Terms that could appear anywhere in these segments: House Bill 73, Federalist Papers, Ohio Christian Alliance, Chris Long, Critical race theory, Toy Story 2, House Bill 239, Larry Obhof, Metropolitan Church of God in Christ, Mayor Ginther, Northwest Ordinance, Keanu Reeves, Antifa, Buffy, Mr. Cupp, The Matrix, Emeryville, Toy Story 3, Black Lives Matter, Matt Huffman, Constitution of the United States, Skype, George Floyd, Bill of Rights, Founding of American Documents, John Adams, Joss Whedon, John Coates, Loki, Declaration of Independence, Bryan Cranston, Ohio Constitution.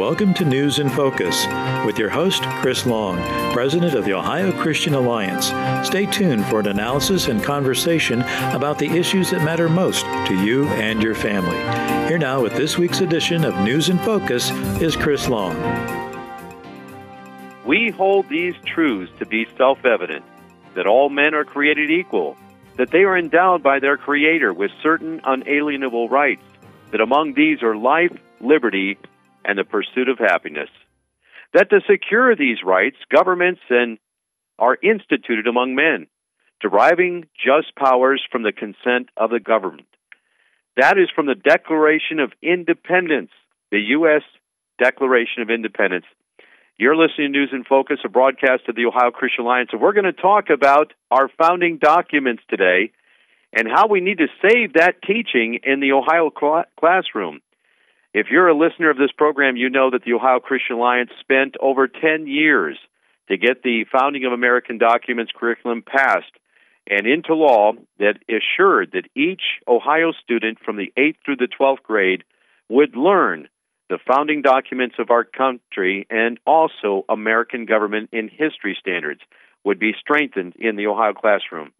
Welcome to News in Focus with your host, Chris Long, president of the Ohio Christian Alliance. Stay tuned for an analysis and conversation about the issues that matter most to you and your family. Here now with this week's edition of News in Focus is Chris Long. We hold these truths to be self-evident, that all men are created equal, that they are endowed by their Creator with certain unalienable rights, that among these are life, liberty, and the pursuit of happiness. That to secure these rights, governments are instituted among men, deriving just powers from the consent of the governed. That is from the Declaration of Independence, the U.S. Declaration of Independence. You're listening to News in Focus, a broadcast of the Ohio Christian Alliance, and we're going to talk about our founding documents today and how we need to save that teaching in the Ohio classroom. If you're a listener of this program, you know that the Ohio Christian Alliance spent over 10 years to get the Founding of American Documents curriculum passed and into law that assured that each Ohio student from the 8th through the 12th grade would learn the founding documents of our country and also American government and history standards would be strengthened in the Ohio classroom.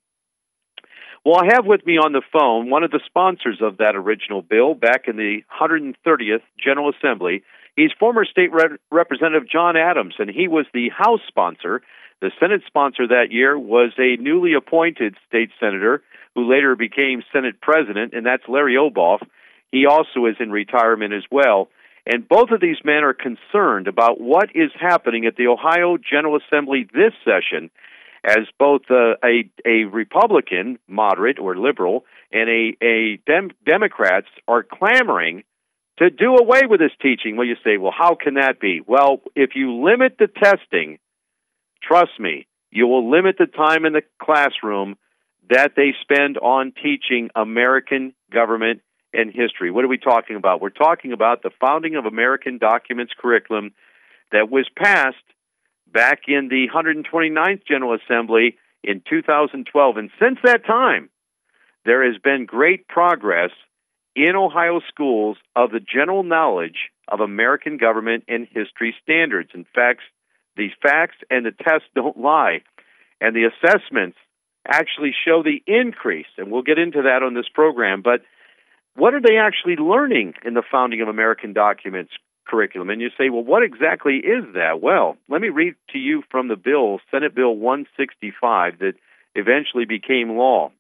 Well, I have with me on the phone one of the sponsors of that original bill back in the 130th General Assembly. He's former State Representative John Adams, and he was the House sponsor. The Senate sponsor that year was a newly appointed state senator who later became Senate president, and that's Larry Obhof. He also is in retirement as well. And both of these men are concerned about what is happening at the Ohio General Assembly this session, as both a Republican, moderate or liberal, and Democrats are clamoring to do away with this teaching. Well, you say, well, how can that be? Well, if you limit the testing, trust me, you will limit the time in the classroom that they spend on teaching American government and history. What are we talking about? We're talking about the Founding of American Documents curriculum that was passed back in the 129th General Assembly in 2012. And since that time, there has been great progress in Ohio schools of the general knowledge of American government and history standards. In fact, these facts and the tests don't lie. And the assessments actually show the increase. And we'll get into that on this program. But what are they actually learning in the Founding of American Documents curriculum? And you say, well, what exactly is that? Well, let me read to you from the bill, Senate Bill 165, that eventually became law.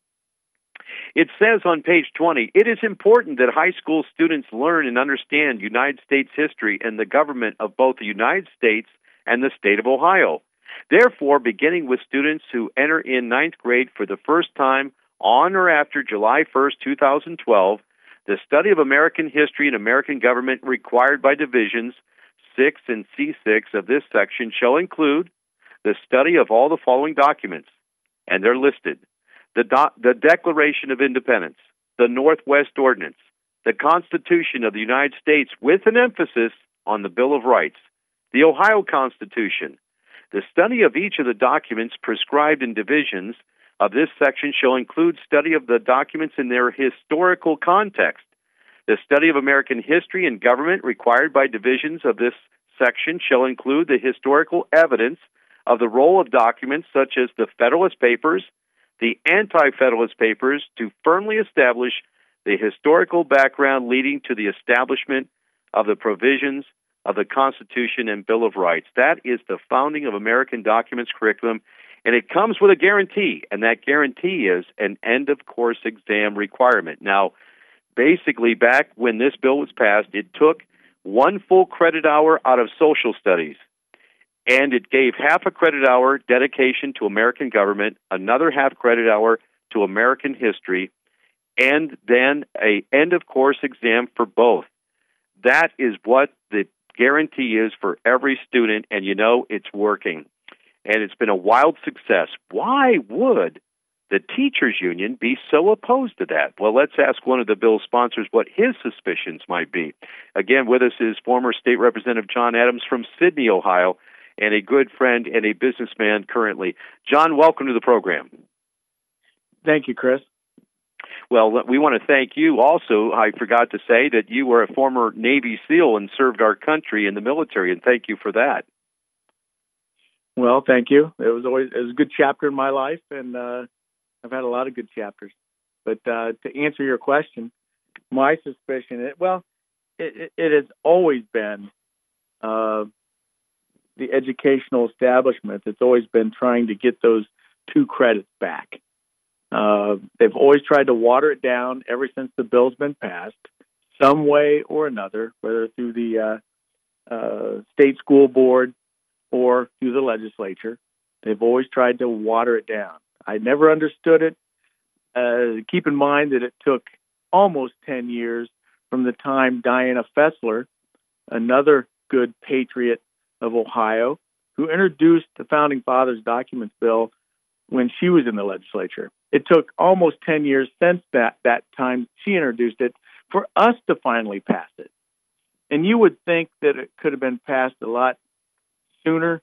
It says on page 20, it is important that high school students learn and understand United States history and the government of both the United States and the state of Ohio. Therefore, beginning with students who enter in ninth grade for the first time on or after July 1st, 2012, the study of American history and American government required by Divisions 6 and C6 of this section shall include the study of all the following documents, and they're listed: the Declaration of Independence, the Northwest Ordinance, the Constitution of the United States with an emphasis on the Bill of Rights, the Ohio Constitution. The study of each of the documents prescribed in Divisions of this section shall include study of the documents in their historical context. The study of American history and government required by Divisions of this section shall include the historical evidence of the role of documents such as the Federalist Papers, the Anti-Federalist Papers, to firmly establish the historical background leading to the establishment of the provisions of the Constitution and Bill of Rights. That is the Founding of American Documents curriculum. And it comes with a guarantee, and that guarantee is an end-of-course exam requirement. Now, basically, back when this bill was passed, it took one full credit hour out of social studies, and it gave half a credit hour dedication to American government, another half credit hour to American history, and then an end-of-course exam for both. That is what the guarantee is for every student, and you know it's working. And it's been a wild success. Why would the teachers union be so opposed to that? Well, let's ask one of the bill's sponsors what his suspicions might be. Again, with us is former State Representative John Adams from Sidney, Ohio, and a good friend and a businessman currently. John, welcome to the program. Thank you, Chris. Well, we want to thank you also. I forgot to say that you were a former Navy SEAL and served our country in the military, and thank you for that. Well, thank you. It was a good chapter in my life, and I've had a lot of good chapters. But to answer your question, my suspicion, it has always been the educational establishment that's always been trying to get those two credits back. They've always tried to water it down ever since the bill's been passed, some way or another, whether through the state school board or through the legislature. They've always tried to water it down. I never understood it. Keep in mind that it took almost 10 years from the time Diana Fessler, another good patriot of Ohio, who introduced the Founding Fathers Documents Bill when she was in the legislature. It took almost 10 years since that time she introduced it for us to finally pass it. And you would think that it could have been passed a lot sooner,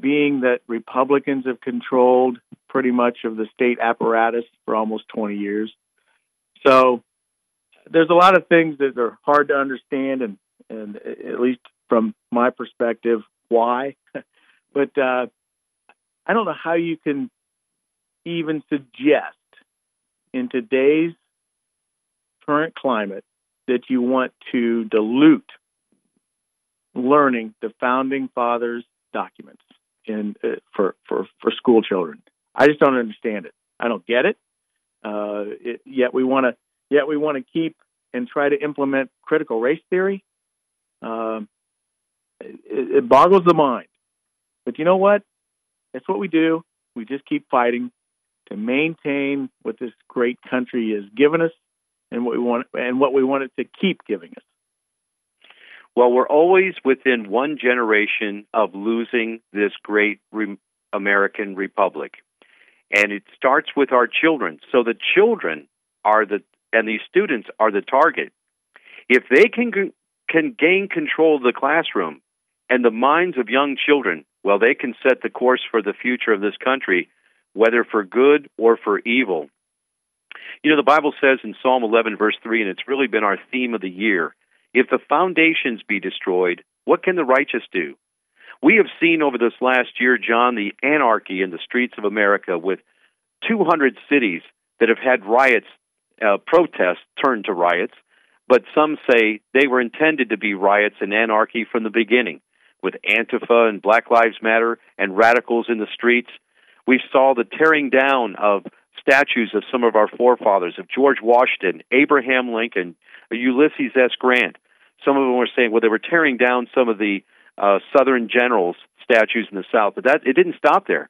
being that Republicans have controlled pretty much of the state apparatus for almost 20 years. So there's a lot of things that are hard to understand, and at least from my perspective, why. But I don't know how you can even suggest in today's current climate that you want to dilute learning the Founding Fathers documents for school children. I just don't understand it. I don't get it. Yet we want to keep and try to implement critical race theory. It boggles the mind. But you know what? That's what we do. We just keep fighting to maintain what this great country has given us, and what we want it to keep giving us. Well, we're always within one generation of losing this great American republic, and it starts with our children. So the children and these students are the target. If they can gain control of the classroom and the minds of young children, well, they can set the course for the future of this country, whether for good or for evil. You know, the Bible says in Psalm 11, verse 3, and it's really been our theme of the year, if the foundations be destroyed, what can the righteous do? We have seen over this last year, John, the anarchy in the streets of America, with 200 cities that have had riots, protests turned to riots, but some say they were intended to be riots and anarchy from the beginning, with Antifa and Black Lives Matter and radicals in the streets. We saw the tearing down of statues of some of our forefathers, of George Washington, Abraham Lincoln, Ulysses S. Grant. Some of them were saying, well, they were tearing down some of the Southern generals' statues in the South, but it didn't stop there.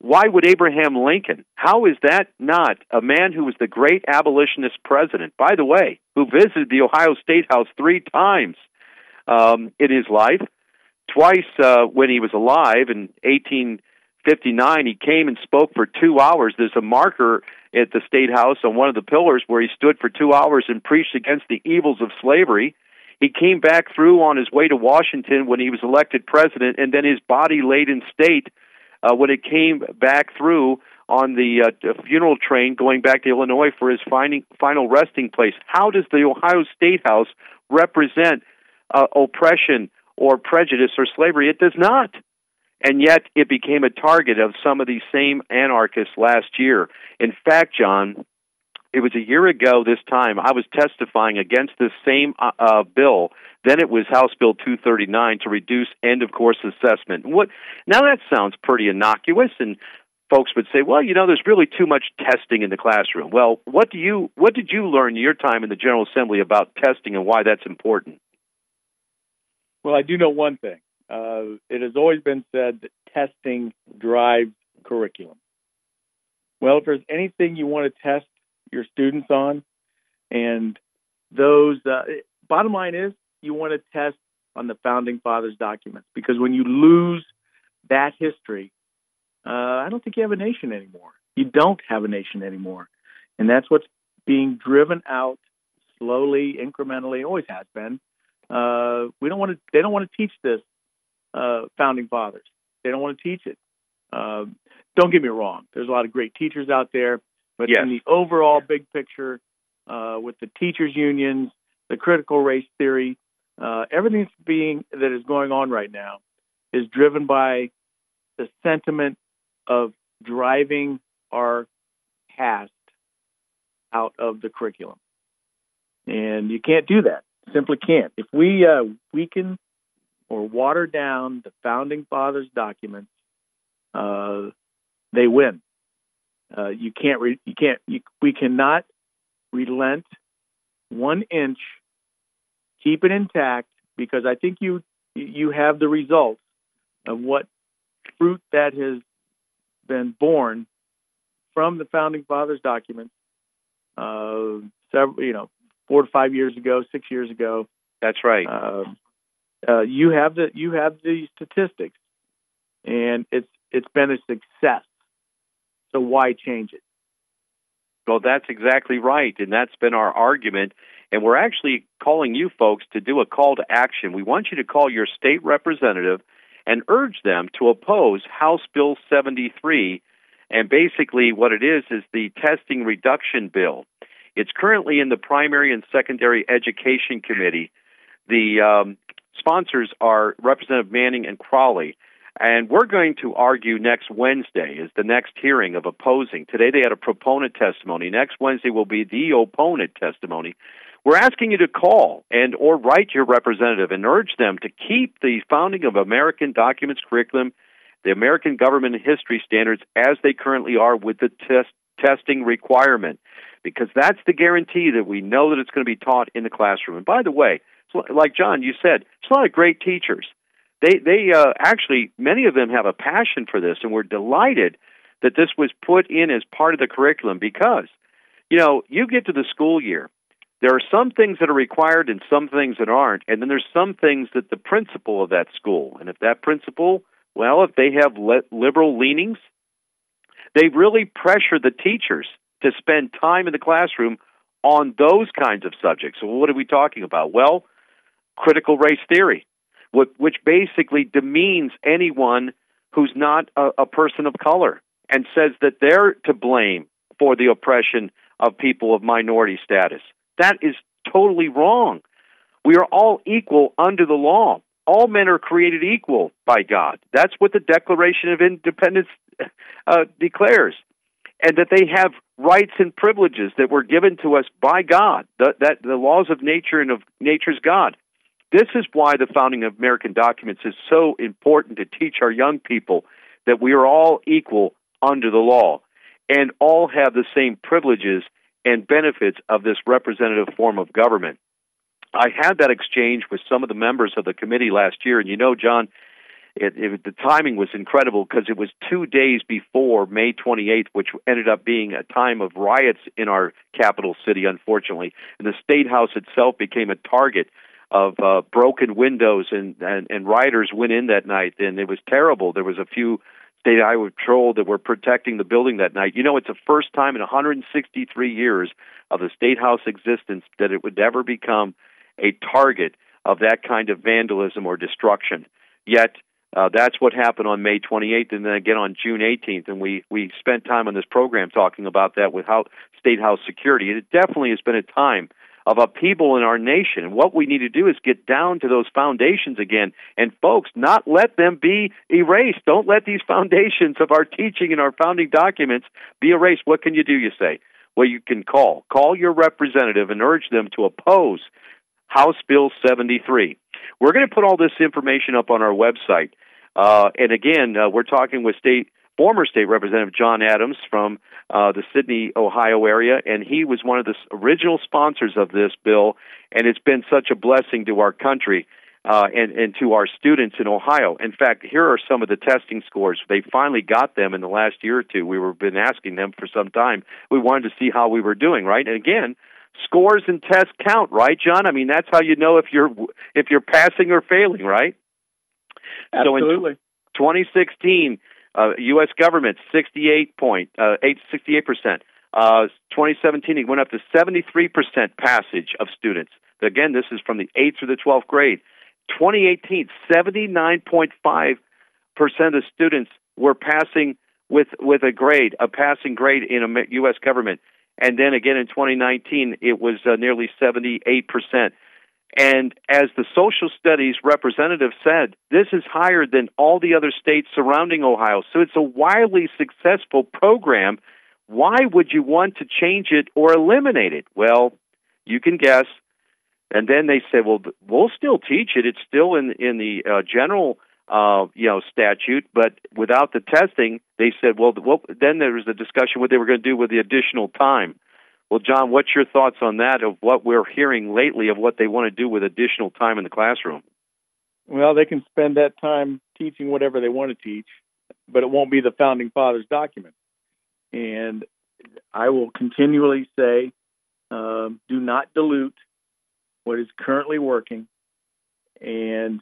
Why would Abraham Lincoln? How is that not a man who was the great abolitionist president, by the way, who visited the Ohio State House 3 times in his life? Twice when he was alive. In 1859, he came and spoke for 2 hours. There's a marker at the State House on one of the pillars where he stood for 2 hours and preached against the evils of slavery. He came back through on his way to Washington when he was elected president, and then his body laid in state when it came back through on the funeral train going back to Illinois for his final resting place. How does the Ohio State House represent oppression or prejudice or slavery? It does not. And yet it became a target of some of these same anarchists last year. In fact, John, it was a year ago this time, I was testifying against this same bill. Then it was House Bill 239 to reduce end-of-course assessment. Now that sounds pretty innocuous, and folks would say, well, you know, there's really too much testing in the classroom. Well, what did you learn in your time in the General Assembly about testing and why that's important? Well, I do know one thing. It has always been said that testing drives curriculum. Well, if there's anything you want to test your students on, and those bottom line is you want to test on the Founding Fathers documents, because when you lose that history, I don't think you have a nation anymore. You don't have a nation anymore. And that's what's being driven out slowly, incrementally, always has been. They don't want to teach this Founding Fathers. They don't want to teach it. Don't get me wrong. There's a lot of great teachers out there But yes, in the overall big picture, with the teachers' unions, the critical race theory, everything that is going on right now is driven by the sentiment of driving our past out of the curriculum. And you can't do that. Simply can't. If we weaken or water down the Founding Fathers' documents, they win. We cannot relent one inch. Keep it intact, because I think you have the results of what fruit that has been born from the Founding Fathers' documents. 4 to 5 years ago, 6 years ago. That's right. You have the statistics, and it's been a success. So why change it? Well, that's exactly right, and that's been our argument. And we're actually calling you folks to do a call to action. We want you to call your state representative and urge them to oppose House Bill 73. And basically what it is the testing reduction bill. It's currently in the Primary and Secondary Education Committee. The sponsors are Representative Manning and Crowley. And we're going to argue next Wednesday is the next hearing of opposing. Today they had a proponent testimony. Next Wednesday will be the opponent testimony. We're asking you to call and or write your representative and urge them to keep the Founding of American Documents curriculum, the American government history standards as they currently are with the testing requirement, because that's the guarantee that we know that it's going to be taught in the classroom. And by the way, like John, you said, it's a lot of great teachers. They actually, many of them have a passion for this, and we're delighted that this was put in as part of the curriculum because, you get to the school year. There are some things that are required and some things that aren't, and then there's some things that the principal of that school, and if that principal, if they have liberal leanings, they really pressure the teachers to spend time in the classroom on those kinds of subjects. So what are we talking about? Well, critical race theory, which basically demeans anyone who's not a person of color and says that they're to blame for the oppression of people of minority status. That is totally wrong. We are all equal under the law. All men are created equal by God. That's what the Declaration of Independence declares, and that they have rights and privileges that were given to us by God, that the laws of nature and of nature's God. This is why the Founding of American Documents is so important to teach our young people that we are all equal under the law and all have the same privileges and benefits of this representative form of government. I had that exchange with some of the members of the committee last year, and John, the timing was incredible because it was 2 days before May 28th, which ended up being a time of riots in our capital city, unfortunately, and the State House itself became a target of broken windows, and rioters went in that night, and it was terrible. There was a few State Highway Patrol that were protecting the building that night. It's the first time in 163 years of the State House existence that it would ever become a target of that kind of vandalism or destruction. Yet, that's what happened on May 28th and then again on June 18th, and we spent time on this program talking about that with State House security. It definitely has been a time of upheaval in our nation, and what we need to do is get down to those foundations again, and folks, not let them be erased. Don't let these foundations of our teaching and our founding documents be erased. What can you do, you say? Well, you can call your representative and urge them to oppose House Bill 73. We're going to put all this information up on our website. And again, we're talking with former State Representative John Adams from the Sidney, Ohio area, and he was one of the original sponsors of this bill, and it's been such a blessing to our country and to our students in Ohio. In fact, here are some of the testing scores. They finally got them in the last year or two. We've been asking them for some time. We wanted to see how we were doing, right? And again, scores and tests count, right, John? I mean, that's how you know if you're passing or failing, right? Absolutely. So in 2016, U.S. government 68%. 2017, it went up to 73% passage of students. Again, this is from the 8th through the 12th grade. 2018, 79.5% of students were passing with a grade, a passing grade in a U.S. government. And then again in 2019, it was nearly 78%. And as the social studies representative said, this is higher than all the other states surrounding Ohio. So it's a wildly successful program. Why would you want to change it or eliminate it? Well, you can guess. And then they say, well, we'll still teach it. It's still in the general statute, but without the testing, they said, well, then there was a discussion what they were going to do with the additional time. Well, John, what's your thoughts on that, of what we're hearing lately of what they want to do with additional time in the classroom? Well, they can spend that time teaching whatever they want to teach, but it won't be the Founding Fathers document. And I will continually say, do not dilute what is currently working and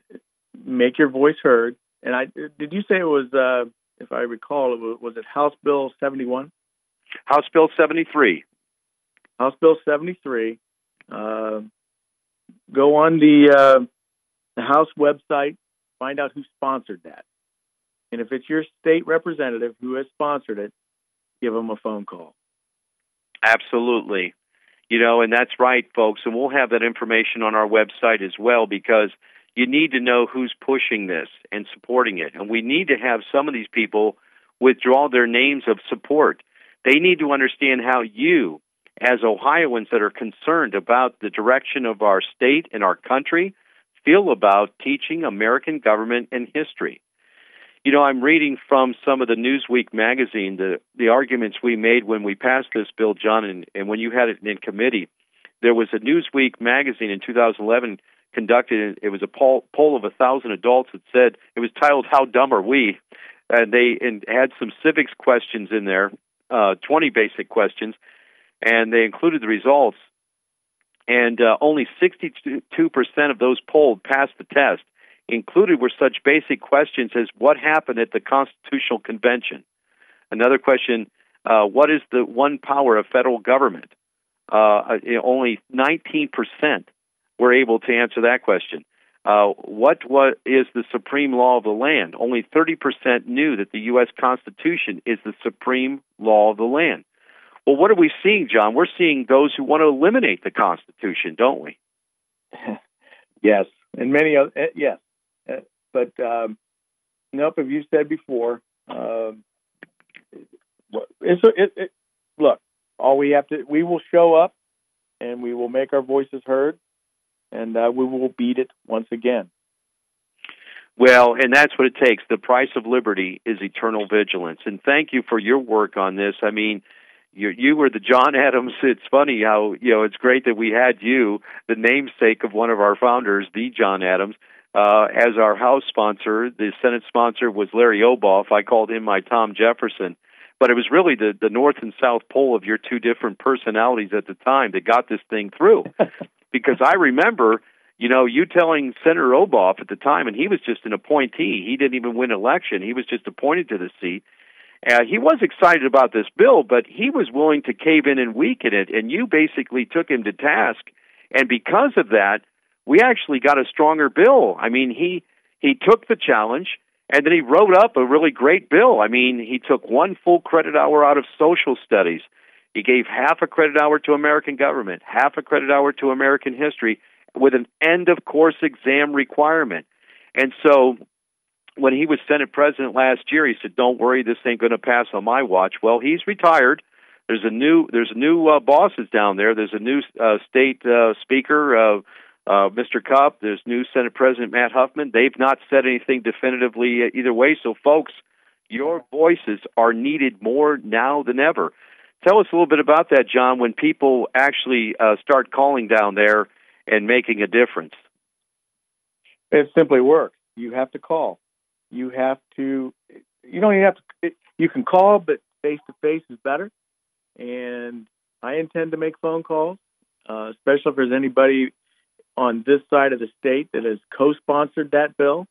make your voice heard. And did you say it was, if I recall, was it House Bill 71? House Bill 73. House Bill 73. Go on the House website, find out who sponsored that. And if it's your state representative who has sponsored it, give them a phone call. Absolutely. You know, and that's right, folks. And we'll have that information on our website as well, because you need to know who's pushing this and supporting it. And we need to have some of these people withdraw their names of support. They need to understand how you, as Ohioans that are concerned about the direction of our state and our country, feel about teaching American government and history. You know, I'm reading from some of the Newsweek magazine, the arguments we made when we passed this bill, John, and when you had it in committee. There was a Newsweek magazine in 2011 conducted, it was a poll of 1,000 adults that said, it was titled, How Dumb Are We? And they had some civics questions in there, 20 basic questions, and they included the results. And only 62% of those polled passed the test. Included were such basic questions as what happened at the Constitutional Convention. Another question, what is the one power of federal government? Only 19% were able to answer that question. What is the supreme law of the land? Only 30% knew that the U.S. Constitution is the supreme law of the land. Well, what are we seeing, John? We're seeing those who want to eliminate the Constitution, don't we? Yes, and many other, yes. But nope, as you said before, look, all we have to, we will show up, and we will make our voices heard, and we will beat it once again. Well, and that's what it takes. The price of liberty is eternal vigilance. And thank you for your work on this. I mean, you were the John Adams. It's funny how, you know, it's great that we had you, the namesake of one of our founders, the John Adams, as our House sponsor. The Senate sponsor was Larry Obhof. I called him my Tom Jefferson. But it was really the North and South Pole of your two different personalities at the time that got this thing through. Because I remember, you know, you telling Senator Obhof at the time, and he was just an appointee. He didn't even win election. He was just appointed to the seat. He was excited about this bill, but he was willing to cave in and weaken it, and you basically took him to task. And because of that, we actually got a stronger bill. I mean, he took the challenge, and then he wrote up a really great bill. I mean, he took one full credit hour out of social studies. He gave half a credit hour to American government, half a credit hour to American history, with an end-of-course exam requirement. And so when he was Senate president last year, he said, "Don't worry, this ain't going to pass on my watch." Well, he's retired. There's a new bosses down there. There's a new state speaker, Mr. Cupp. There's new Senate President Matt Huffman. They've not said anything definitively either way. So, folks, your voices are needed more now than ever. Tell us a little bit about that, John. When people actually start calling down there and making a difference, it simply works. You have to call. You have to, you don't even have to, you can call, but face-to-face is better. And I intend to make phone calls, especially if there's anybody on this side of the state that has co-sponsored that bill.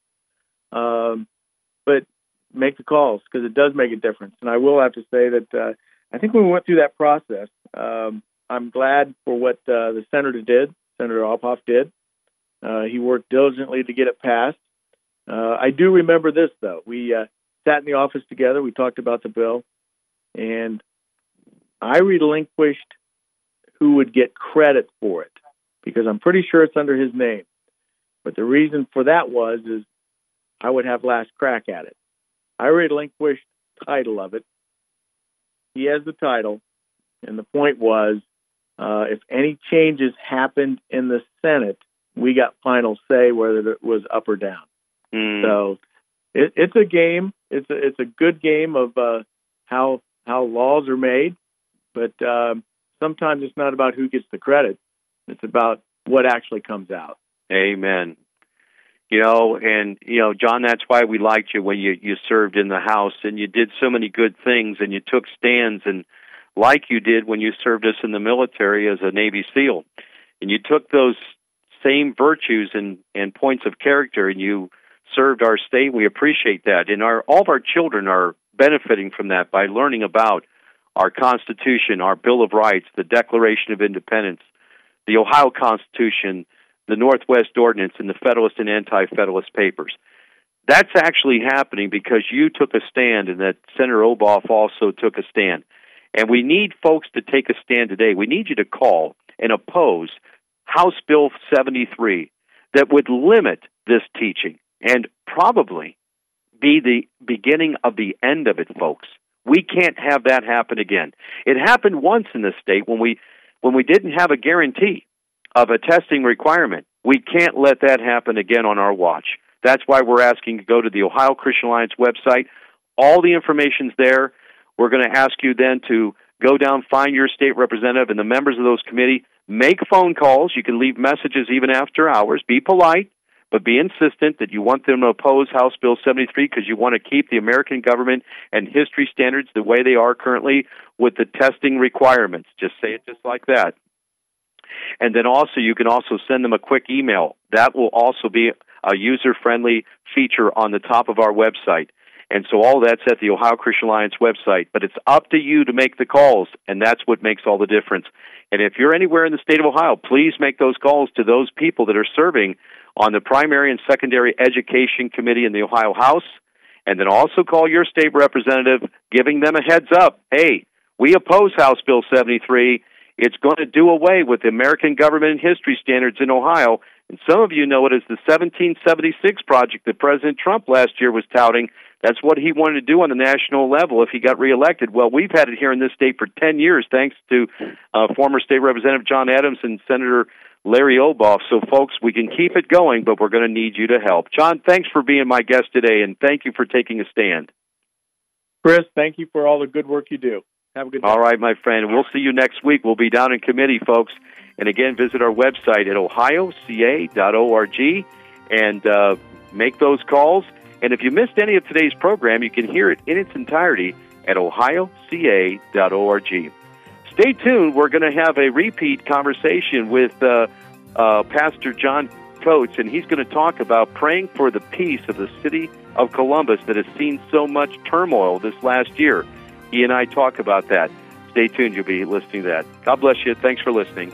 But make the calls, because it does make a difference. And I will have to say that I think when we went through that process, I'm glad for what the senator did, Senator Obhof did. He worked diligently to get it passed. I do remember this, though. We sat in the office together. We talked about the bill, and I relinquished who would get credit for it, because I'm pretty sure it's under his name. But the reason for that was is I would have last crack at it. I relinquished the title of it. He has the title, and the point was if any changes happened in the Senate, we got final say whether it was up or down. Mm. So it's a game. It's a good game of how laws are made, but sometimes it's not about who gets the credit. It's about what actually comes out. Amen. You know, and, you know, John, that's why we liked you when you served in the House, and you did so many good things, and you took stands, and like you did when you served us in the military as a Navy SEAL. And you took those same virtues and points of character, and you served our state. We appreciate that. And all of our children are benefiting from that by learning about our Constitution, our Bill of Rights, the Declaration of Independence, the Ohio Constitution, the Northwest Ordinance, and the Federalist and Anti-Federalist Papers. That's actually happening because you took a stand, and that Senator Obhof also took a stand. And we need folks to take a stand today. We need you to call and oppose House Bill 73 that would limit this teaching and probably be the beginning of the end of it, folks. We can't have that happen again. It happened once in this state when we didn't have a guarantee of a testing requirement. We can't let that happen again on our watch. That's why we're asking you to go to the Ohio Christian Alliance website. All the information's there. We're going to ask you then to go down, find your state representative and the members of those committee, make phone calls. You can leave messages even after hours. Be polite, but be insistent that you want them to oppose House Bill 73 because you want to keep the American government and history standards the way they are currently with the testing requirements. Just say it just like that. And then also, you can also send them a quick email. That will also be a user-friendly feature on the top of our website. And so all that's at the Ohio Christian Alliance website. But it's up to you to make the calls, and that's what makes all the difference. And if you're anywhere in the state of Ohio, please make those calls to those people that are serving on the Primary and Secondary Education Committee in the Ohio House. And then also call your state representative, giving them a heads up. Hey, we oppose House Bill 73. It's going to do away with the American government and history standards in Ohio. And some of you know it as the 1776 project that President Trump last year was touting. That's what he wanted to do on the national level if he got reelected. Well, we've had it here in this state for 10 years, thanks to former State Representative John Adams and Senator Larry Obhof. So, folks, we can keep it going, but we're going to need you to help. John, thanks for being my guest today, and thank you for taking a stand. Chris, thank you for all the good work you do. Have a good day. All right, my friend. We'll see you next week. We'll be down in committee, folks. And again, visit our website at ohioca.org and make those calls. And if you missed any of today's program, you can hear it in its entirety at ohioca.org. Stay tuned. We're going to have a repeat conversation with Pastor John Coates, and he's going to talk about praying for the peace of the city of Columbus that has seen so much turmoil this last year. He and I talk about that. Stay tuned. You'll be listening to that. God bless you. Thanks for listening.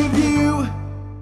Review.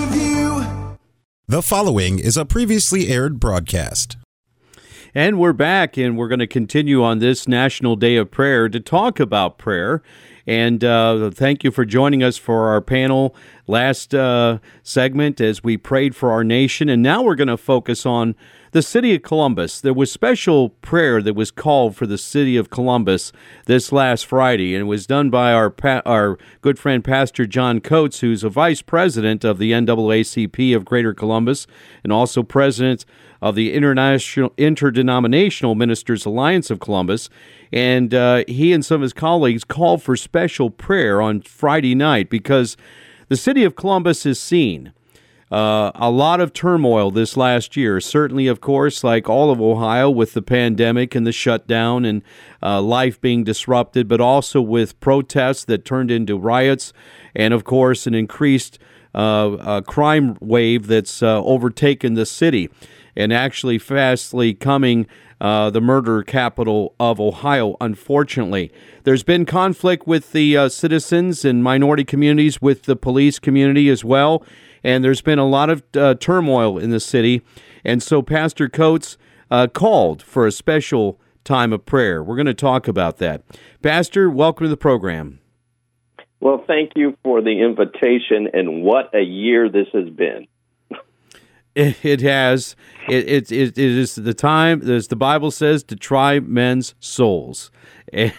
Review. The following is a previously aired broadcast. And we're back, and we're going to continue on this National Day of Prayer to talk about prayer. And thank you for joining us for our panel last segment as we prayed for our nation. And now we're going to focus on the city of Columbus. There was special prayer that was called for the city of Columbus this last Friday, and it was done by our good friend Pastor John Coates, who's a vice president of the NAACP of Greater Columbus and also president of the Interdenominational Ministers Alliance of Columbus. And he and some of his colleagues called for special prayer on Friday night because the city of Columbus is seen a lot of turmoil this last year, certainly, of course, like all of Ohio with the pandemic and the shutdown and life being disrupted, but also with protests that turned into riots and, of course, an increased crime wave that's overtaken the city and actually fastly coming the murder capital of Ohio, unfortunately. There's been conflict with the citizens and minority communities, with the police community as well. And there's been a lot of turmoil in the city. And so Pastor Coates called for a special time of prayer. We're going to talk about that. Pastor, welcome to the program. Well, thank you for the invitation, and what a year this has been. It has. It is the time, as the Bible says, to try men's souls. And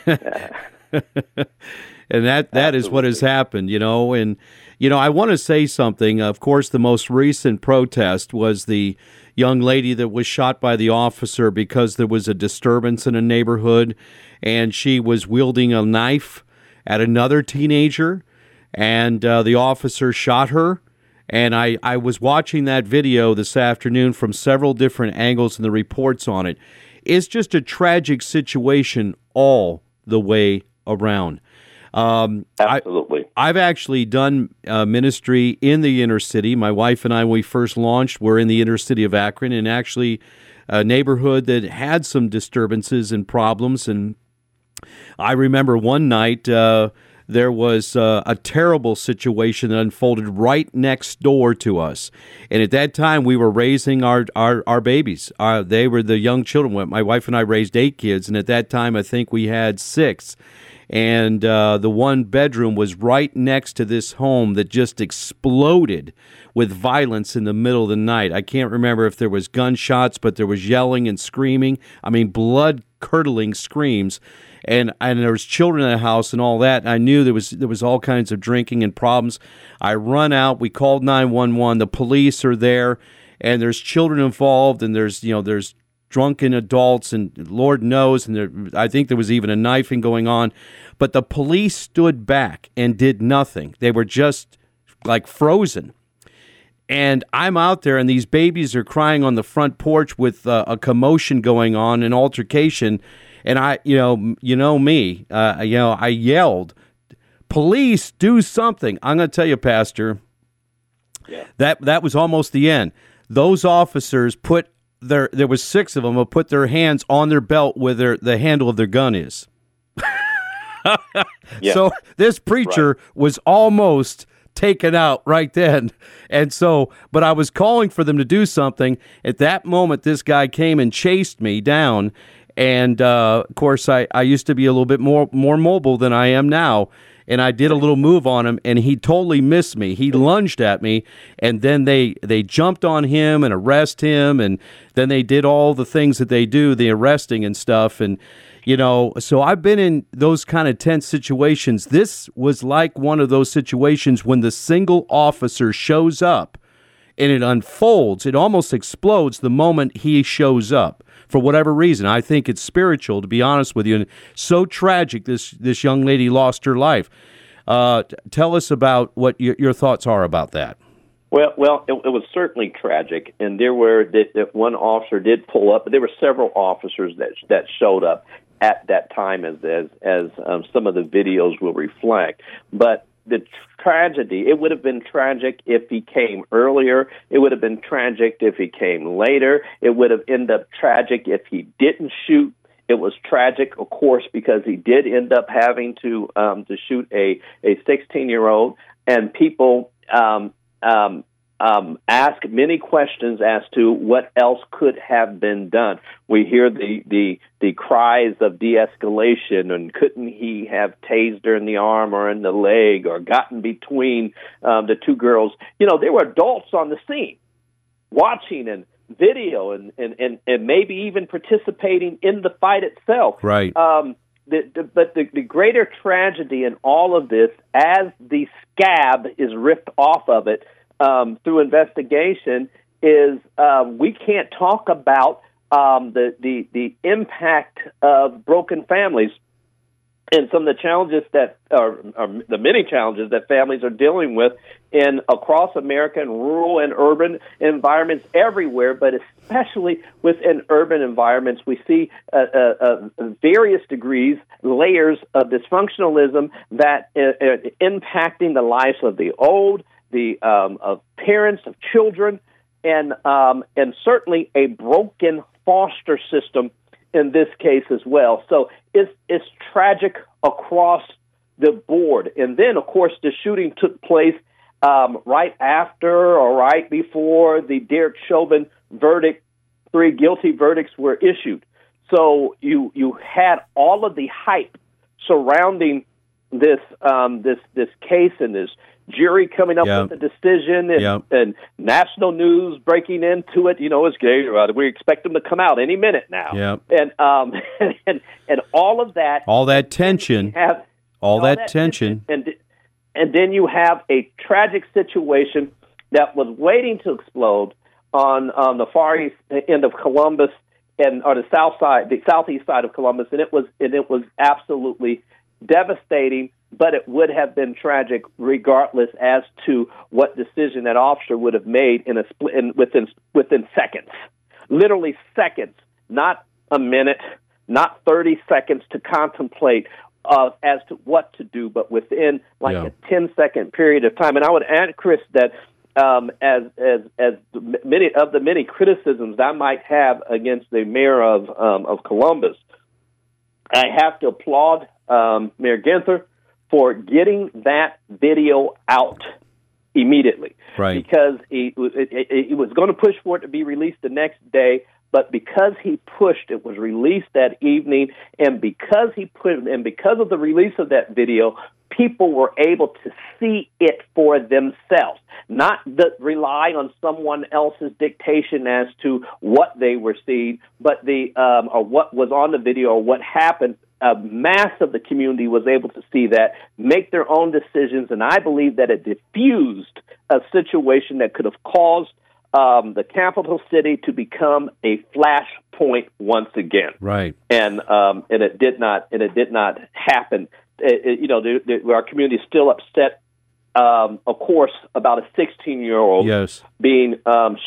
that is what has happened, you know. And, you know, I want to say something. Of course, the most recent protest was the young lady that was shot by the officer because there was a disturbance in a neighborhood, and she was wielding a knife at another teenager, and the officer shot her. And I was watching that video this afternoon from several different angles and the reports on it. It's just a tragic situation all the way around. Absolutely. I've actually done ministry in the inner city. My wife and I, when we first launched, were in the inner city of Akron, and actually a neighborhood that had some disturbances and problems. And I remember one night there was a terrible situation that unfolded right next door to us. And at that time, we were raising our babies. They were the young children. My wife and I raised 8 kids, and at that time, I think we had 6. And the one bedroom was right next to this home that just exploded with violence in the middle of the night. I can't remember if there was gunshots, but there was yelling and screaming. I mean, blood-curdling screams. And there was children in the house and all that. And I knew there was all kinds of drinking and problems. I run out. We called 911. The police are there. And there's children involved. And there's drunken adults, and Lord knows, and I think there was even a knifing going on. But the police stood back and did nothing. They were just like frozen. And I'm out there, and these babies are crying on the front porch with a commotion going on, an altercation. And I, I yelled, "Police, do something!" I'm going to tell you, Pastor, yeah. That was almost the end. Those officers put. There was 6 of them who put their hands on their belt where the handle of their gun is. Yeah. So this preacher was almost taken out right then. And so, but I was calling for them to do something. At that moment, this guy came and chased me down. And, of course, I used to be a little bit more mobile than I am now. and I did a little move on him, and he totally missed me. He lunged at me, and then they jumped on him and arrest him, and then they did all the things that they do, the arresting and stuff. And, you know, so I've been in those kind of tense situations. This was like one of those situations when the single officer shows up, and it unfolds. It almost explodes the moment he shows up. For whatever reason, I think it's spiritual, to be honest with you. And so tragic, this young lady lost her life. Tell us about what your thoughts are about that. Well, it was certainly tragic, and there were that one officer did pull up, but there were several officers that showed up at that time, as some of the videos will reflect. But the tragedy, it would have been tragic if he came earlier. It would have been tragic if he came later. It would have ended up tragic if he didn't shoot. It was tragic, of course, because he did end up having to shoot a 16-year-old, and people ask many questions as to what else could have been done. We hear the cries of de-escalation, and couldn't he have tased her in the arm or in the leg or gotten between the two girls? You know, there were adults on the scene watching and video and maybe even participating in the fight itself. Right. But the greater tragedy in all of this, as the scab is ripped off of it, through investigation, is we can't talk about the impact of broken families and some of the challenges that are the many challenges that families are dealing with in across America in rural and urban environments everywhere, but especially within urban environments. We see various degrees, layers of dysfunctionalism that are impacting the lives of the old, of parents, of children, and certainly a broken foster system in this case as well. So it's tragic across the board. And then, of course, the shooting took place right after or right before the Derek Chauvin verdict. 3 guilty verdicts were issued. So you had all of the hype surrounding this case and this jury coming up with a decision, and national news breaking into it. You know, it's gay. We expect them to come out any minute now. Yep. And all of that, all that tension, and then you have a tragic situation that was waiting to explode on the far east end of Columbus or the south side, the southeast side of Columbus, and it was absolutely devastating, but it would have been tragic regardless as to what decision that officer would have made in a split, within seconds, literally seconds, not a minute, not 30 seconds to contemplate as to what to do, but within a 10-second period of time. And I would add, Chris, that as many of the many criticisms I might have against the mayor of Columbus, I have to applaud Mayor Ginther for getting that video out immediately, right? Because he was going to push for it to be released the next day, but because he pushed, it was released that evening, and because of the release of that video, people were able to see it for themselves, not rely on someone else's dictation as to what they were seeing, but or what was on the video or what happened. A mass of the community was able to see that, make their own decisions, and I believe that it diffused a situation that could have caused the capital city to become a flashpoint once again. Right, and it did not. And it did not happen. Our community is still upset, of course, about a 16-year-old being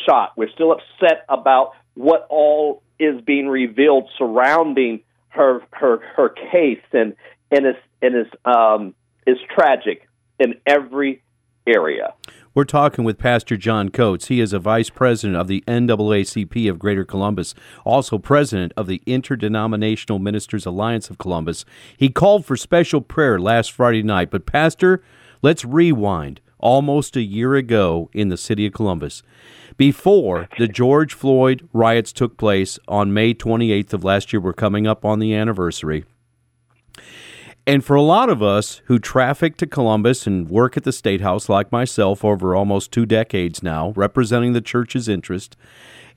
shot. We're still upset about what all is being revealed surrounding her case, and it's tragic in every area. We're talking with Pastor John Coates. He is a vice president of the NAACP of Greater Columbus, also president of the Interdenominational Ministers Alliance of Columbus. He called for special prayer last Friday night, but Pastor, let's rewind almost a year ago in the city of Columbus, before the George Floyd riots took place on May 28th of last year. We're coming up on the anniversary. And for a lot of us who traffic to Columbus and work at the State House, like myself, over almost 2 decades now, representing the church's interest,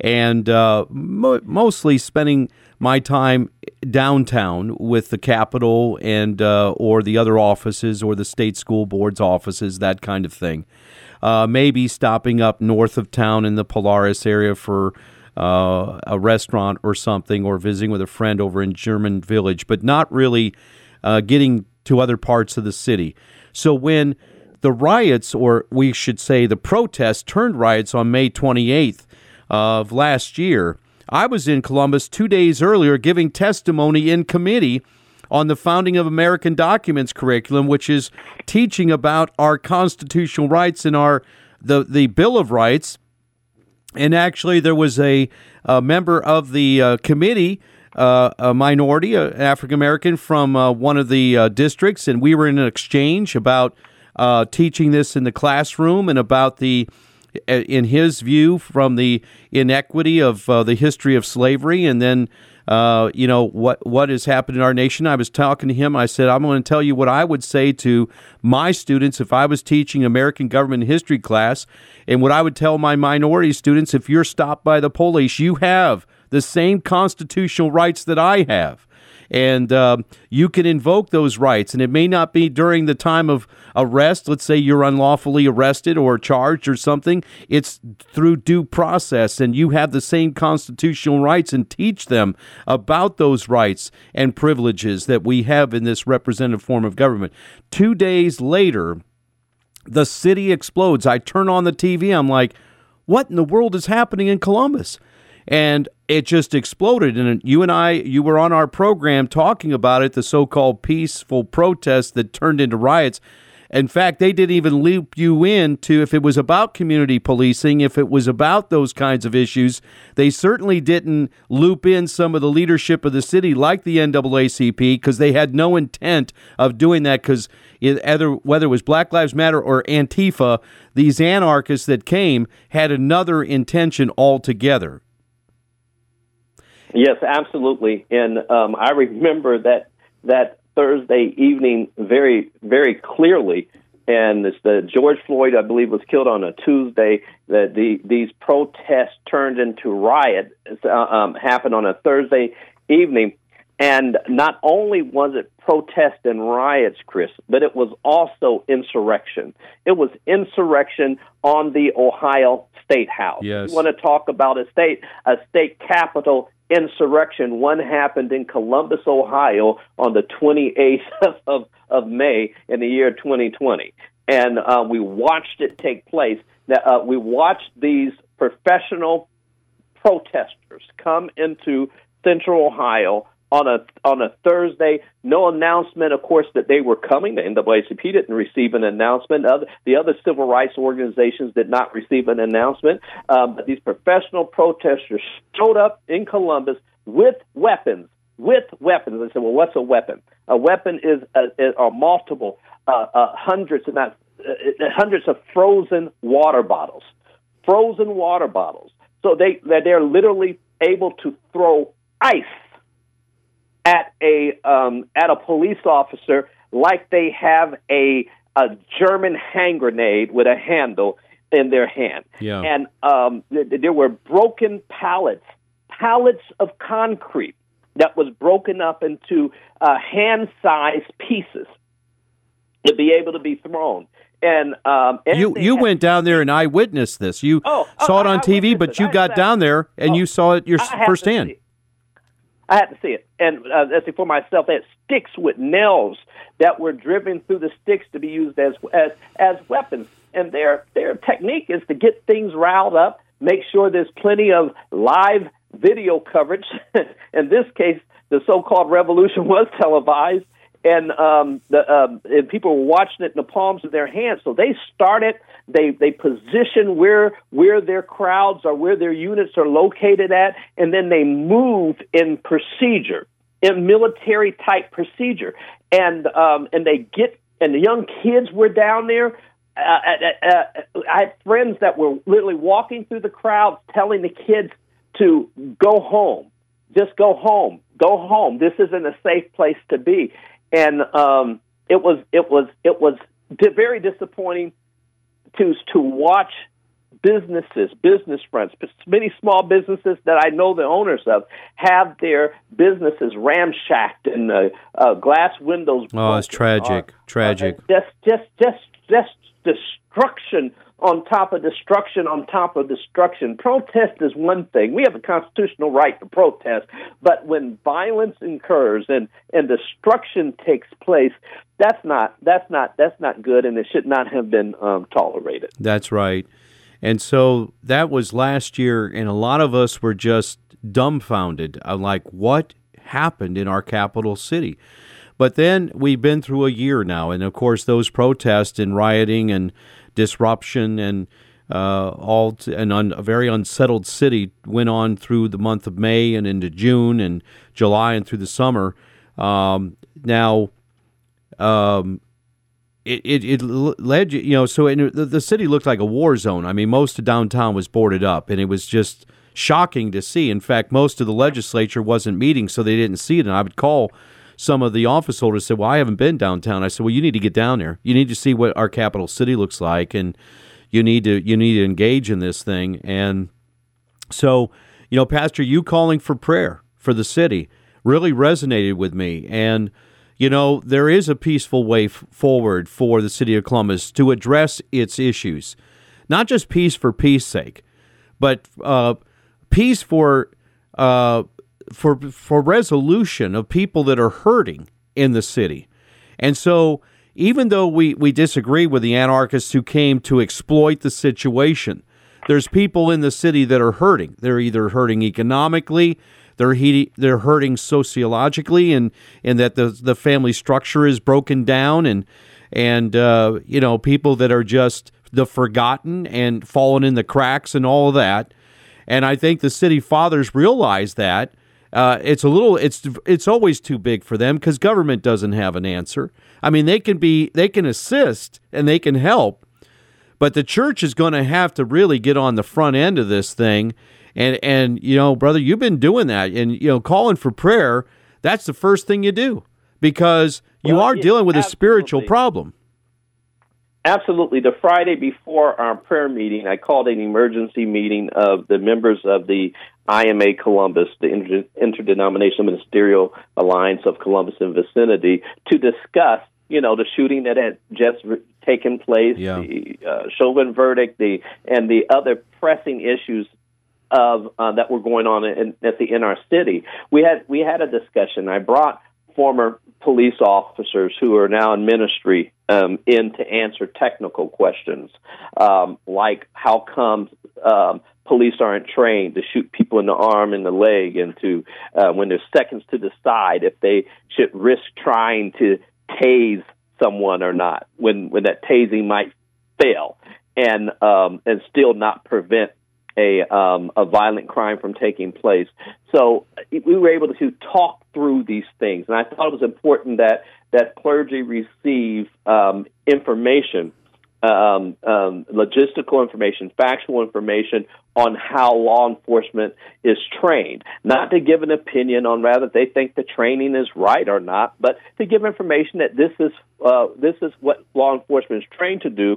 and mostly spending my time downtown with the Capitol and or the other offices or the state school board's offices, that kind of thing. Maybe stopping up north of town in the Polaris area for a restaurant or something, or visiting with a friend over in German Village, but not really getting to other parts of the city. So when the riots, or we should say the protests, turned riots on May 28th of last year, I was in Columbus 2 days earlier giving testimony in committee on the Founding of American Documents curriculum, which is teaching about our constitutional rights and the Bill of Rights. And actually, there was a member of the committee, a minority, African-American from one of the districts, and we were in an exchange about teaching this in the classroom and about the, in his view, from the inequity of the history of slavery, and then, you know, what has happened in our nation. I was talking to him. I said, I'm going to tell you what I would say to my students if I was teaching American government history class, and what I would tell my minority students: if you're stopped by the police, you have the same constitutional rights that I have. And you can invoke those rights. And it may not be during the time of arrest. Let's say you're unlawfully arrested or charged or something. It's through due process. And you have the same constitutional rights, and teach them about those rights and privileges that we have in this representative form of government. 2 days later, the city explodes. I turn on the TV. I'm like, what in the world is happening in Columbus? And it just exploded. And you were on our program talking about it, the so-called peaceful protests that turned into riots. In fact, they didn't even loop you in to if it was about community policing, if it was about those kinds of issues. They certainly didn't loop in some of the leadership of the city, like the NAACP, because they had no intent of doing that, because whether it was Black Lives Matter or Antifa, these anarchists that came had another intention altogether. Yes, absolutely. And I remember that Thursday evening very, very clearly. And it's George Floyd, I believe, was killed on a Tuesday. That these protests turned into riots happened on a Thursday evening. And not only was it protest and riots, Chris, but it was also insurrection. It was insurrection on the Ohio State House. Yes. You want to talk about a state capitol insurrection? One happened in Columbus, Ohio, on the 28th of May in the year 2020. And we watched it take place. We watched these professional protesters come into central Ohio on a Thursday. No announcement, of course, that they were coming. The NAACP didn't receive an announcement. The other civil rights organizations did not receive an announcement. But these professional protesters showed up in Columbus with weapons. I said, well, what's a weapon? A weapon are multiple, hundreds of frozen water bottles. So they're literally able to throw ice at a police officer like they have a German hand grenade with a handle in their hand. Yeah. And there were broken pallets of concrete that was broken up into hand-sized pieces to be able to be thrown. And you went down there and eyewitnessed this. You saw it on TV, but you got down there and you saw it firsthand. I had to see it. And let's see, for myself, they had sticks with nails that were driven through the sticks to be used as weapons. And their technique is to get things riled up, make sure there's plenty of live video coverage. In this case, the so-called revolution was televised, and people were watching it in the palms of their hands. So they started, they position where their crowds or where their units are located at, and then they move in procedure, in military-type procedure. And they get, and the young kids were down there. I had friends that were literally walking through the crowds telling the kids to go home. Just go home. This isn't a safe place to be. And it was very disappointing to watch businesses, business fronts, many small businesses that I know the owners of have their businesses ramshacked and glass windows. Oh, it's tragic, tragic. Just destruction on top of destruction on top of destruction. Protest is one thing. We have a constitutional right to protest, but when violence incurs and destruction takes place, that's not good, and it should not have been tolerated. That's right. And so that was last year, and a lot of us were just dumbfounded, like what happened in our capital city. But then we've been through a year now, and of course those protests and rioting and disruption and a very unsettled city went on through the month of May and into June and July and through the summer. It led you, so the city looked like a war zone. I mean, most of downtown was boarded up, and it was just shocking to see. In fact, most of the legislature wasn't meeting, so they didn't see it. And I would call some of the office holders and say, well, I haven't been downtown. I said, well, you need to get down there. You need to see what our capital city looks like, and you need to engage in this thing. And so, Pastor, you calling for prayer for the city really resonated with me. And there is a peaceful way forward for the city of Columbus to address its issues, not just peace for peace sake, but peace for resolution of people that are hurting in the city. And so even though we disagree with the anarchists who came to exploit the situation, there's people in the city that are hurting. They're either hurting economically, they're hurting sociologically, and that the family structure is broken down, and people that are just the forgotten and fallen in the cracks and all of that. And I think the city fathers realize that it's always too big for them because government doesn't have an answer. I mean, they can assist and they can help, but the church is going to have to really get on the front end of this thing. And brother, you've been doing that, and calling for prayer. That's the first thing you do because you are dealing with a spiritual problem. Absolutely. The Friday before our prayer meeting, I called an emergency meeting of the members of the IMA Columbus, the Interdenominational Ministerial Alliance of Columbus and Vicinity, to discuss the shooting that had just taken place, the Chauvin verdict, and the other pressing issues of that were going on in our city. We had a discussion. I brought former police officers who are now in ministry in to answer technical questions, like how come police aren't trained to shoot people in the arm and the leg, and to when there's seconds to decide if they should risk trying to tase someone or not, when that tasing might fail and still not prevent a violent crime from taking place. So we were able to talk through these things, and I thought it was important that clergy receive information, logistical information, factual information on how law enforcement is trained, not to give an opinion on whether they think the training is right or not, but to give information that this is what law enforcement is trained to do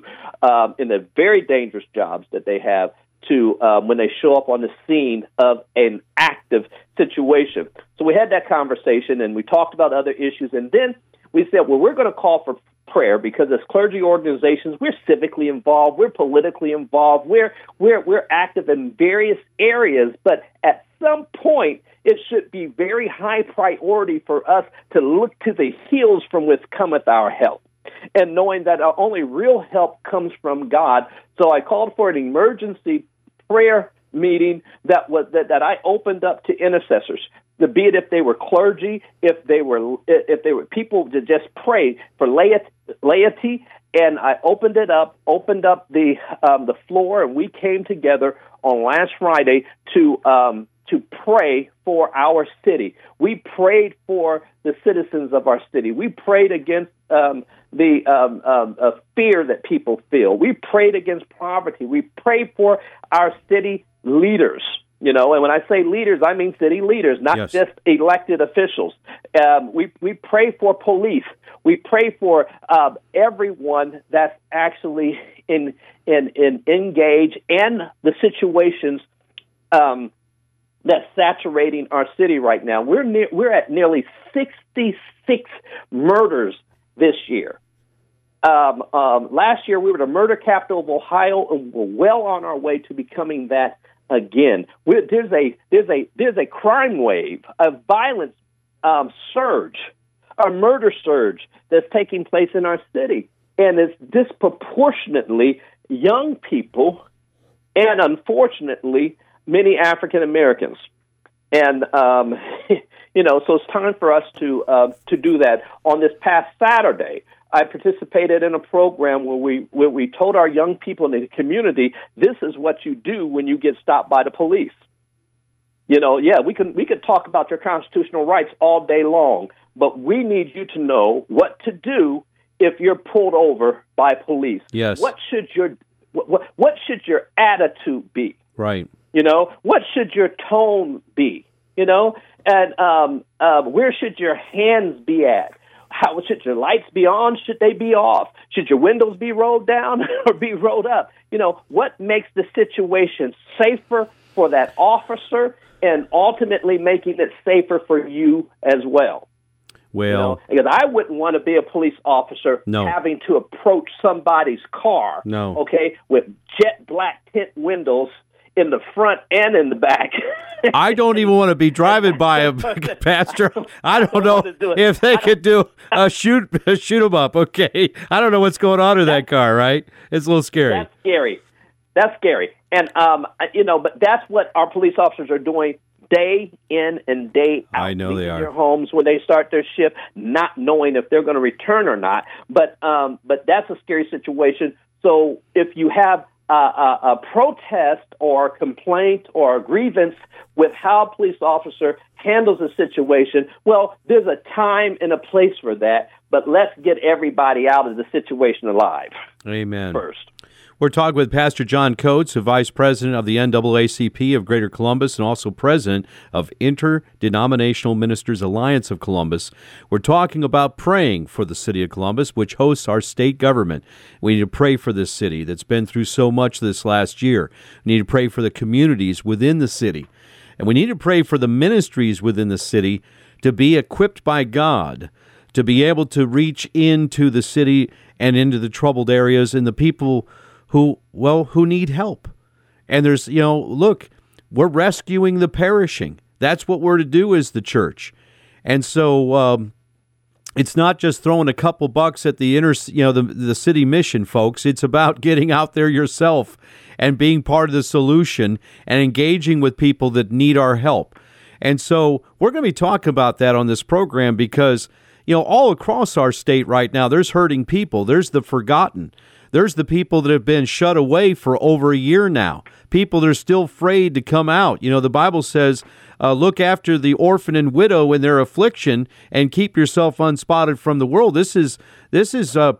in the very dangerous jobs that they have to when they show up on the scene of an active situation. So we had that conversation, and we talked about other issues, and then we said, well, we're going to call for prayer because as clergy organizations, we're civically involved, we're politically involved, we're active in various areas, but at some point, it should be very high priority for us to look to the hills from which cometh our help, and knowing that our only real help comes from God. So I called for an emergency prayer meeting that I opened up to intercessors, be it if they were clergy, if they were people to just pray for laity, and I opened up the floor, and we came together on last Friday to pray for our city. We prayed for the citizens of our city. We prayed against the fear that people feel. We prayed against poverty. We prayed for our city leaders. And when I say leaders, I mean city leaders, not just elected officials. We pray for police. We pray for everyone that's actually engaged and the situations that's saturating our city right now. We're at nearly 66 murders this year. Last year, we were the murder capital of Ohio, and we're well on our way to becoming that again. There's a crime wave, a violence surge, a murder surge that's taking place in our city, and it's disproportionately young people, and unfortunately, many African Americans. And so it's time for us to do that. On this past Saturday, I participated in a program where we told our young people in the community, this is what you do when you get stopped by the police. We could talk about your constitutional rights all day long, but we need you to know what to do if you're pulled over by police. Yes. What should your attitude be? Right. What should your tone be? And where should your hands be at? How should your lights be on? Should they be off? Should your windows be rolled down or be rolled up? What makes the situation safer for that officer and ultimately making it safer for you as well? Because I wouldn't want to be a police officer having to approach somebody's car, with jet black tint windows in the front and in the back. I don't even want to be driving by a pastor. I don't know if they could do a shoot 'em up. Okay, I don't know what's going on in that car. Right? It's a little scary. That's scary. And but that's what our police officers are doing day in and day out. I know they are. Their homes when they start their shift, not knowing if they're going to return or not. But that's a scary situation. So if you have a protest or complaint or grievance with how a police officer handles a situation, well, there's a time and a place for that, but let's get everybody out of the situation alive. Amen. First. We're talking with Pastor John Coates, the Vice President of the NAACP of Greater Columbus and also President of Interdenominational Ministers Alliance of Columbus. We're talking about praying for the city of Columbus, which hosts our state government. We need to pray for this city that's been through so much this last year. We need to pray for the communities within the city. And we need to pray for the ministries within the city to be equipped by God to be able to reach into the city and into the troubled areas and the people who need help. And there's, we're rescuing the perishing. That's what we're to do as the church. And so it's not just throwing a couple bucks at the city mission, folks. It's about getting out there yourself and being part of the solution and engaging with people that need our help. And so we're going to be talking about that on this program because, all across our state right now, there's hurting people. There's the forgotten. There's the people that have been shut away for over a year now. People that are still afraid to come out. The Bible says, look after the orphan and widow in their affliction and keep yourself unspotted from the world. This is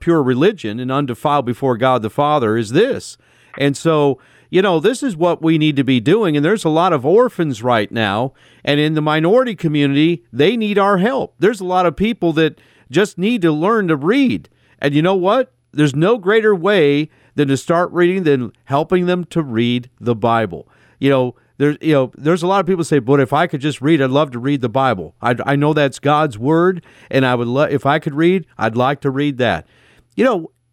pure religion and undefiled before God the Father is this. And so, this is what we need to be doing. And there's a lot of orphans right now. And in the minority community, they need our help. There's a lot of people that just need to learn to read. And you know what? There's no greater way than to start reading than helping them to read the Bible. There's a lot of people say, but if I could just read, I'd love to read the Bible. I know that's God's word, and I would if I could read, I'd like to read that.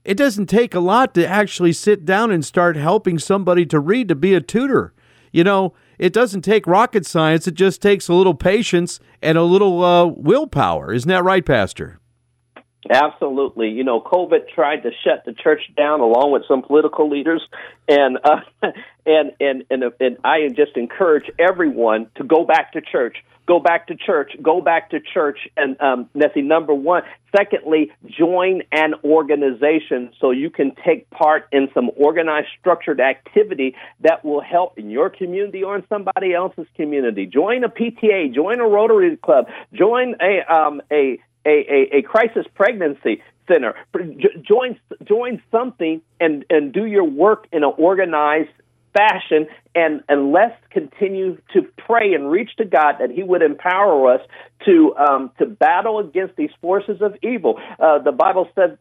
It doesn't take a lot to actually sit down and start helping somebody to read, to be a tutor. It doesn't take rocket science. It just takes a little patience and a little willpower. Isn't that right, Pastor? Absolutely. COVID tried to shut the church down along with some political leaders, and I just encourage everyone to go back to church, and that's the number one. Secondly, join an organization so you can take part in some organized, structured activity that will help in your community or in somebody else's community. Join a PTA, join a Rotary Club, join a crisis pregnancy center. Join something and do your work in an organized fashion, and let's continue to pray and reach to God that He would empower us to battle against these forces of evil. The Bible said,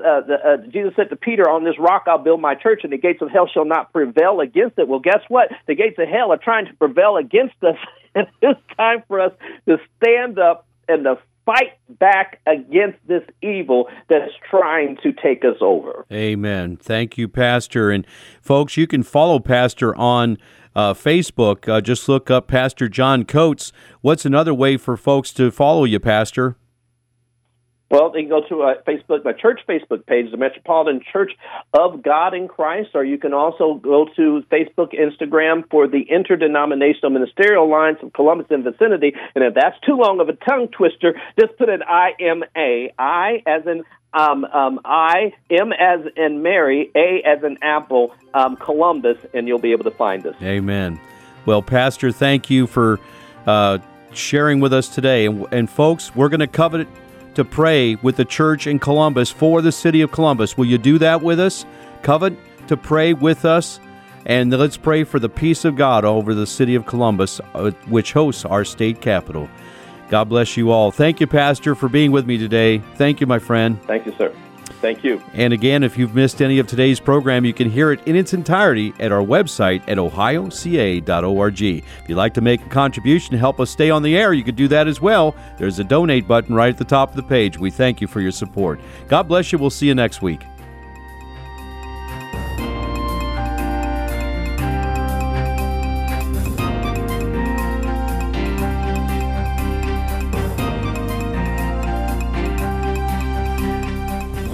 Jesus said to Peter, "On this rock I'll build my church, and the gates of hell shall not prevail against it." Well, guess what? The gates of hell are trying to prevail against us, and it's time for us to stand up and to fight back against this evil that's trying to take us over. Amen. Thank you, Pastor. And folks, you can follow Pastor on Facebook. Just look up Pastor John Coates. What's another way for folks to follow you, Pastor? Well, they can go to Facebook, my church Facebook page, the Metropolitan Church of God in Christ, or you can also go to Facebook, Instagram for the Interdenominational Ministerial Alliance of Columbus and Vicinity. And if that's too long of a tongue twister, just put an IMA. I as in I, M as in Mary, A as in Apple, Columbus, and you'll be able to find us. Amen. Well, Pastor, thank you for sharing with us today. And folks, we're going to covet to pray with the church in Columbus for the city of Columbus. Will you do that with us? Covet to pray with us, and let's pray for the peace of God over the city of Columbus, which hosts our state capital. God bless you all. Thank you, Pastor, for being with me today. Thank you, my friend. Thank you, sir. Thank you. And again, if you've missed any of today's program, you can hear it in its entirety at our website at ohioca.org. If you'd like to make a contribution to help us stay on the air, you could do that as well. There's a donate button right at the top of the page. We thank you for your support. God bless you. We'll see you next week.